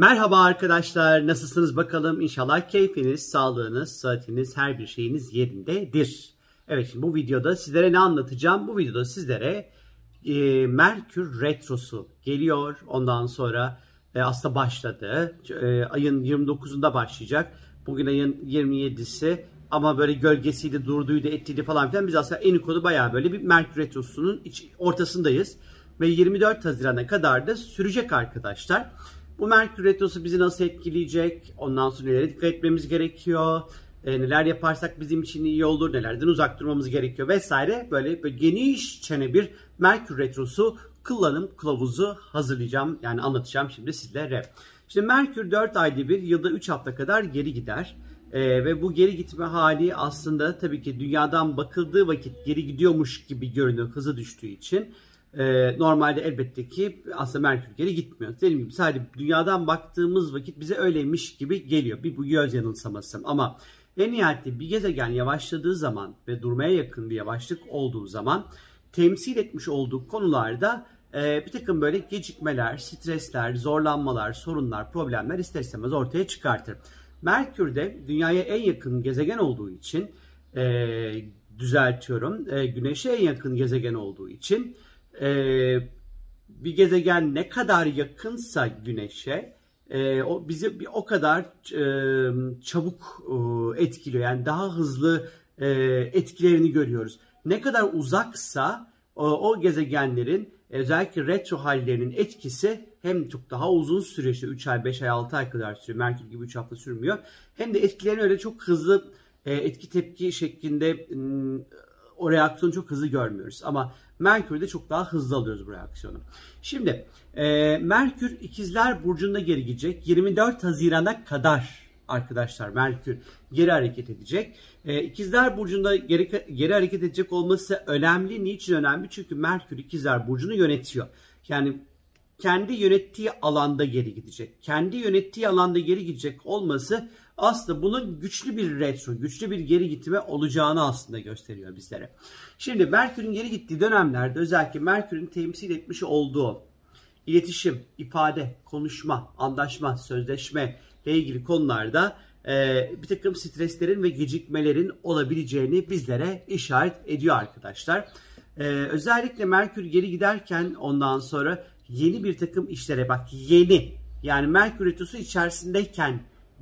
Merhaba arkadaşlar, nasılsınız bakalım? İnşallah keyfiniz, sağlığınız, sıhhatiniz, her bir şeyiniz yerindedir. Evet, şimdi bu videoda sizlere ne anlatacağım? Bu videoda sizlere Merkür Retrosu geliyor. Ondan sonra aslında başladı. Ayın 29'unda başlayacak. Bugün ayın 27'si ama böyle gölgesiydi, durduydu, ettiydi falan filan. Biz aslında Eniko'da bayağı böyle bir Merkür Retrosu'nun ortasındayız. Ve 24 Haziran'a kadar da sürecek arkadaşlar. Bu Merkür Retrosu bizi nasıl etkileyecek? Ondan sonra nelere dikkat etmemiz gerekiyor? Neler yaparsak bizim için iyi olur? Nelerden uzak durmamız gerekiyor? Vesaire böyle genişçe bir Merkür Retrosu kullanım kılavuzu hazırlayacağım. Yani anlatacağım şimdi sizlere. Şimdi Merkür 4 ayda bir, yılda 3 hafta kadar geri gider. Ve bu geri gitme hali aslında tabii ki dünyadan bakıldığı vakit geri gidiyormuş gibi görünüyor, hızı düştüğü için. Normalde elbette ki aslında Merkür geri gitmiyor. Dediğim gibi sadece dünyadan baktığımız vakit bize öyleymiş gibi geliyor. Bir bu göz yanılsaması. Ama en nihayetinde bir gezegen yavaşladığı zaman ve durmaya yakın bir yavaşlık olduğu zaman temsil etmiş olduğu konularda bir takım böyle gecikmeler, stresler, zorlanmalar, sorunlar, problemler ister istemez ortaya çıkartır. Merkür de dünyaya en yakın gezegen olduğu için Güneş'e en yakın gezegen olduğu için bir gezegen ne kadar yakınsa Güneş'e o bizi o kadar çabuk etkiliyor. Yani daha hızlı etkilerini görüyoruz. Ne kadar uzaksa o gezegenlerin özellikle retro hallerinin etkisi hem çok daha uzun sürüyor. İşte 3 ay, 5 ay, 6 ay kadar sürüyor. Merkür gibi 3 hafta sürmüyor. Hem de etkilerini öyle çok hızlı etki tepki şeklinde o reaksiyonu çok hızlı görmüyoruz. Ama Merkür'de çok daha hızlı alıyoruz bu reaksiyonu. Şimdi Merkür İkizler Burcu'nda geri gidecek. 24 Haziran'a kadar arkadaşlar Merkür geri hareket edecek. İkizler Burcu'nda geri hareket edecek olması önemli. Niçin önemli? Çünkü Merkür İkizler Burcu'nu yönetiyor. Yani kendi yönettiği alanda geri gidecek. Kendi yönettiği alanda geri gidecek olması aslında bunun güçlü bir retro, güçlü bir geri gitme olacağını aslında gösteriyor bizlere. Şimdi Merkür'ün geri gittiği dönemlerde özellikle Merkür'ün temsil etmiş olduğu iletişim, ifade, konuşma, anlaşma, sözleşme ile ilgili konularda bir takım streslerin ve gecikmelerin olabileceğini bizlere işaret ediyor arkadaşlar. Özellikle Merkür geri giderken ondan sonra yeni bir takım işlere yani Merkür retrosu içerisindeyken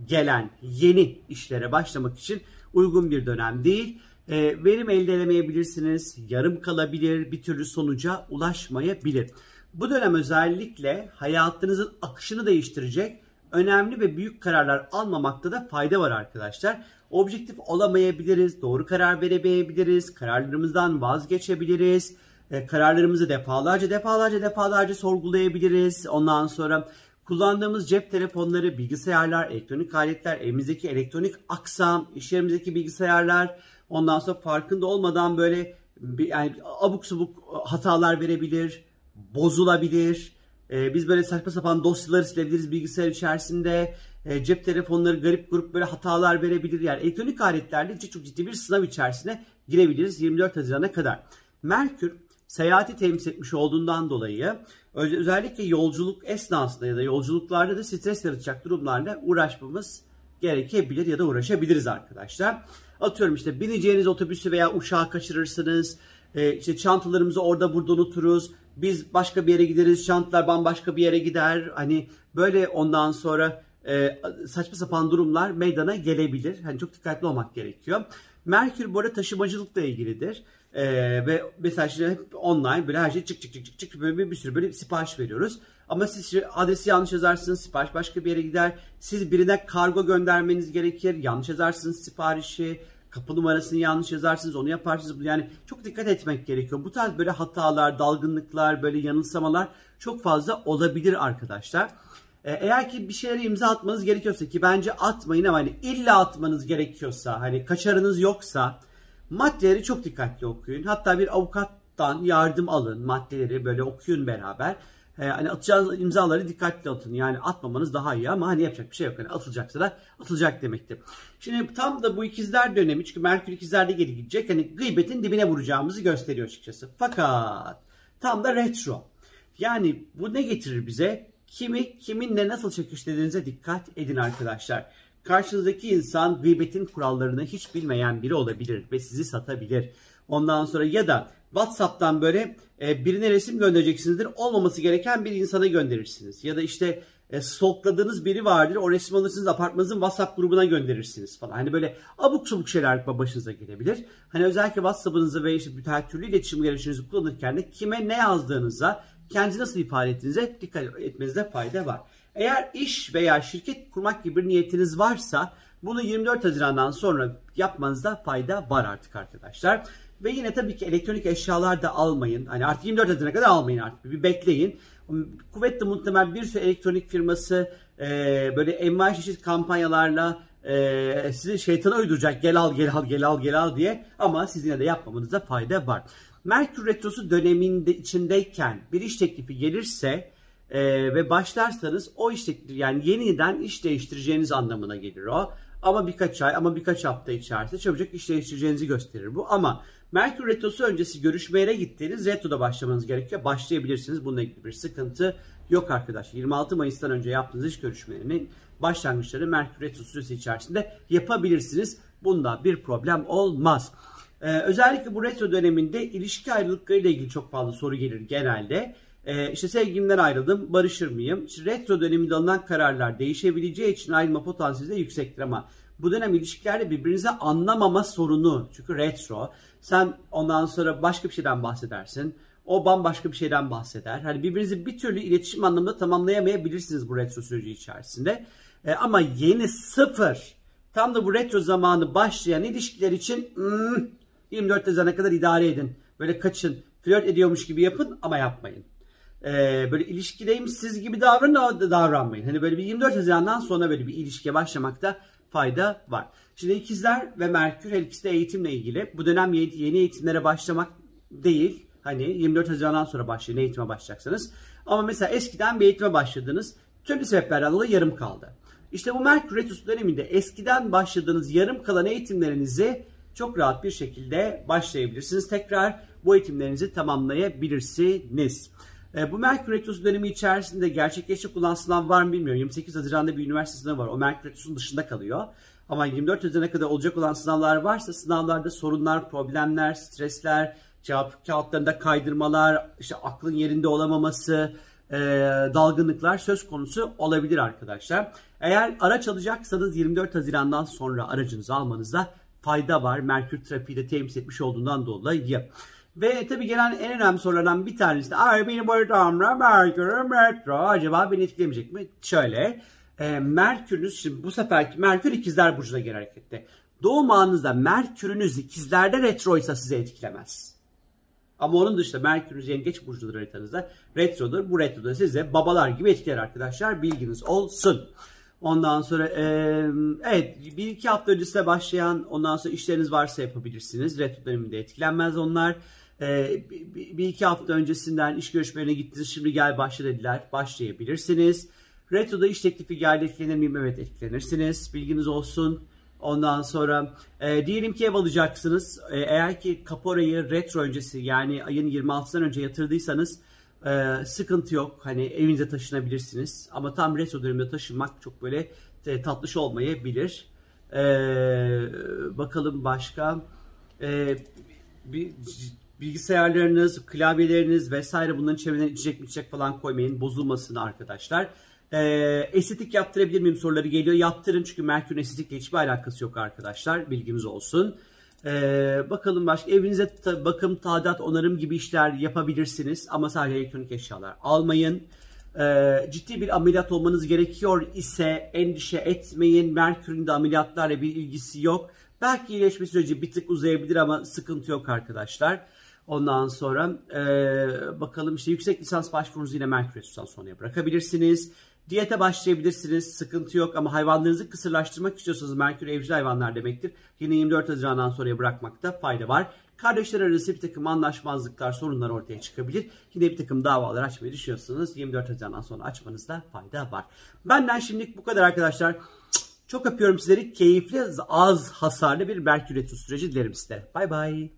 gelen yeni işlere başlamak için uygun bir dönem değil. Verim elde edemeyebilirsiniz, yarım kalabilir, bir türlü sonuca ulaşmayabilir. Bu dönem özellikle hayatınızın akışını değiştirecek önemli ve büyük kararlar almamakta da fayda var arkadaşlar. Objektif olamayabiliriz, doğru karar veremeyebiliriz, kararlarımızdan vazgeçebiliriz. Kararlarımızı defalarca sorgulayabiliriz. Ondan sonra kullandığımız cep telefonları, bilgisayarlar, elektronik aletler, evimizdeki elektronik aksam, iş yerimizdeki bilgisayarlar, ondan sonra farkında olmadan böyle yani abuk subuk hatalar verebilir, bozulabilir. Biz böyle saçma sapan dosyaları silebiliriz bilgisayar içerisinde. Cep telefonları garip grup böyle hatalar verebilir. Yani elektronik aletlerle çok ciddi bir sınav içerisine girebiliriz 24 Haziran'a kadar. Merkür seyahati temsil etmiş olduğundan dolayı özellikle yolculuk esnasında ya da yolculuklarda da stres yaratacak durumlarla uğraşmamız gerekebilir ya da uğraşabiliriz arkadaşlar. Atıyorum işte bineceğiniz otobüsü veya uçağı kaçırırsınız. İşte çantalarımızı orada burada unuturuz. Biz başka bir yere gideriz. Çantalar bambaşka bir yere gider. Hani böyle ondan sonra saçma sapan durumlar meydana gelebilir. Hani çok dikkatli olmak gerekiyor. Merkür bu arada taşımacılıkla ilgilidir. Ve mesela şimdi hep online böyle her şey çık böyle bir sürü böyle sipariş veriyoruz. Ama siz adresi yanlış yazarsınız, sipariş başka bir yere gider. Siz birine kargo göndermeniz gerekir, yanlış yazarsınız siparişi, kapı numarasını yanlış yazarsınız, onu yaparsınız. Yani çok dikkat etmek gerekiyor. Bu tarz böyle hatalar, dalgınlıklar, böyle yanılsamalar çok fazla olabilir arkadaşlar. Eğer ki bir şeylere imza atmanız gerekiyorsa ki bence atmayın ama hani illa atmanız gerekiyorsa, hani kaçarınız yoksa maddeleri çok dikkatli okuyun. Hatta bir avukattan yardım alın. Maddeleri böyle okuyun beraber. Hani atacağınız imzaları dikkatli atın. Yani atmamanız daha iyi ama hani yapacak bir şey yok. Hani atılacaksa da atılacak demektir. Şimdi tam da bu ikizler dönemi. Çünkü Merkür ikizlerde geri gidecek. Hani gıybetin dibine vuracağımızı gösteriyor açıkçası. Fakat tam da retro. Yani bu ne getirir bize? kimi kiminle nasıl çekiştirdiğinize dikkat edin arkadaşlar. Karşınızdaki insan gıybetin kurallarını hiç bilmeyen biri olabilir ve sizi satabilir. Ondan sonra ya da WhatsApp'tan böyle birine resim göndereceksinizdir. Olmaması gereken bir insana gönderirsiniz. Ya da işte stalkladığınız biri vardır. O resmi alırsınız, apartmanızın WhatsApp grubuna gönderirsiniz falan. Hani böyle abuk subuk şeyler başınıza gelebilir. Hani özellikle WhatsApp'ınızı ve işte her türlü iletişim gereçlerinizi kullanırken de kime ne yazdığınıza, kendinizi nasıl ifade ettiğinize dikkat etmenizde fayda var. Eğer iş veya şirket kurmak gibi bir niyetiniz varsa bunu 24 Haziran'dan sonra yapmanızda fayda var artık arkadaşlar. Ve yine tabii ki elektronik eşyalar da almayın. Hani artık 24 Haziran'a kadar almayın artık. Bir bekleyin. Kuvvetli muhtemel bir sürü elektronik firması böyle envai çeşit kampanyalarla sizi şeytana uyduracak. Gel al, gel al, gel al, gel al diye. Ama sizin yine de yapmamanızda fayda var. Merkür Retrosu döneminde içindeyken bir iş teklifi gelirse ve başlarsanız o iş teklifi, yani yeniden iş değiştireceğiniz anlamına gelir o. Ama birkaç ay, ama birkaç hafta içerisinde çabucak iş değiştireceğinizi gösterir bu. Ama Merkür Retrosu öncesi görüşmeye gittiğiniz retroda başlamanız gerekiyor. Başlayabilirsiniz. Bununla ilgili bir sıkıntı yok arkadaşlar. 26 Mayıs'tan önce yaptığınız iş görüşmelerinin başlangıçları Merkür Retrosu süresi içerisinde yapabilirsiniz. Bunda bir problem olmaz. Özellikle bu retro döneminde ilişki ayrılıklarıyla ilgili çok fazla soru gelir genelde. İşte sevgilimden ayrıldım, barışır mıyım? İşte retro döneminde alınan kararlar değişebileceği için ayrılma potansiyeli de yüksektir ama bu dönem ilişkilerde birbirinize anlamama sorunu. Çünkü retro. Sen ondan sonra başka bir şeyden bahsedersin. O bambaşka bir şeyden bahseder. Hani birbirinizi bir türlü iletişim anlamında tamamlayamayabilirsiniz bu retro süreci içerisinde. Ama yeni sıfır, tam da bu retro zamanı başlayan ilişkiler için 24 Haziran'a kadar idare edin. Böyle kaçın, flört ediyormuş gibi yapın ama yapmayın. Böyle ilişkideyim siz gibi davranmayın. Hani böyle bir 24 Haziran'dan sonra böyle bir ilişkiye başlamakta fayda var. Şimdi ikizler ve Merkür, her ikisi de eğitimle ilgili. Bu dönem yeni eğitimlere başlamak değil. Hani 24 Haziran'dan sonra başlayın eğitime başlayacaksınız. Ama mesela eskiden bir eğitime başladınız. Türlü sebeplerden dolayı yarım kaldı. İşte bu Merkür Retrosu döneminde eskiden başladığınız yarım kalan eğitimlerinizi çok rahat bir şekilde başlayabilirsiniz. Tekrar bu eğitimlerinizi tamamlayabilirsiniz. Bu Merkür Retrosu dönemi içerisinde gerçekleşecek olan sınav var mı bilmiyorum. 28 Haziran'da bir üniversite sınavı var. O Merkür Retrosu'nun dışında kalıyor. Ama 24 Haziran'a kadar olacak olan sınavlar varsa sınavlarda sorunlar, problemler, stresler, cevap kağıtlarında kaydırmalar, işte aklın yerinde olamaması, dalgınlıklar söz konusu olabilir arkadaşlar. Eğer araç alacaksanız 24 Haziran'dan sonra aracınızı almanızda fayda var. Merkür trafiği de temsil etmiş olduğundan dolayı. Ve tabii gelen en önemli sorulardan bir tanesi de beni böyle acaba beni etkilemeyecek mi? Şöyle Merkür'ünüz, şimdi bu seferki Merkür ikizler burcuna gelen harekette. Doğum anınızda Merkür'ünüz ikizlerde retroysa sizi etkilemez. Ama onun dışında Merkür'ünüz yengeç burcudur haritanızda. Retrodur. Bu retroda size babalar gibi etkiler arkadaşlar. Bilginiz olsun. Ondan sonra evet, bir iki hafta öncesine başlayan, ondan sonra işleriniz varsa yapabilirsiniz. Retro döneminde etkilenmez onlar. Bir iki hafta öncesinden iş görüşmelerine gittiniz. Şimdi gel başla dediler. Başlayabilirsiniz. Retroda iş teklifi geldi. Etkilenir miyim? Evet, etkilenirsiniz. Bilginiz olsun. Ondan sonra diyelim ki ev alacaksınız. Eğer ki kaporayı retro öncesi, yani ayın 26'dan önce yatırdıysanız sıkıntı yok. Hani evinize taşınabilirsiniz. Ama tam retro döneminde taşınmak çok böyle tatlış olmayabilir. Bakalım başka. Bilgisayarlarınız, klavyeleriniz vesaire, bunların çevrelerine içecek mi içecek falan koymayın. Bozulmasını arkadaşlar. Estetik yaptırabilir miyim soruları geliyor. Yaptırın, çünkü Merkür'ün estetikle hiçbir alakası yok arkadaşlar. Bilgimiz olsun. Bakalım başka. Evinize bakım, tadilat, onarım gibi işler yapabilirsiniz. Ama sadece elektronik eşyalar almayın. Ciddi bir ameliyat olmanız gerekiyor ise endişe etmeyin. Merkür'ün de ameliyatlarla bir ilgisi yok. Belki iyileşme süreci bir tık uzayabilir ama sıkıntı yok arkadaşlar. Ondan sonra bakalım işte yüksek lisans başvurunuzu yine Merkür Retrosu'ndan sonraya bırakabilirsiniz. Diyete başlayabilirsiniz. Sıkıntı yok ama hayvanlarınızı kısırlaştırmak istiyorsanız Merkür evcil hayvanlar demektir. Yine 24 Haziran'dan sonraya bırakmakta fayda var. Kardeşler arası bir takım anlaşmazlıklar, sorunlar ortaya çıkabilir. Yine bir takım davalar açmayı düşünüyorsanız 24 Haziran'dan sonra açmanızda fayda var. Benden şimdilik bu kadar arkadaşlar. Çok öpüyorum sizleri. Keyifli, az hasarlı bir Merkür Retrosu süreci dilerim size. Bay bay.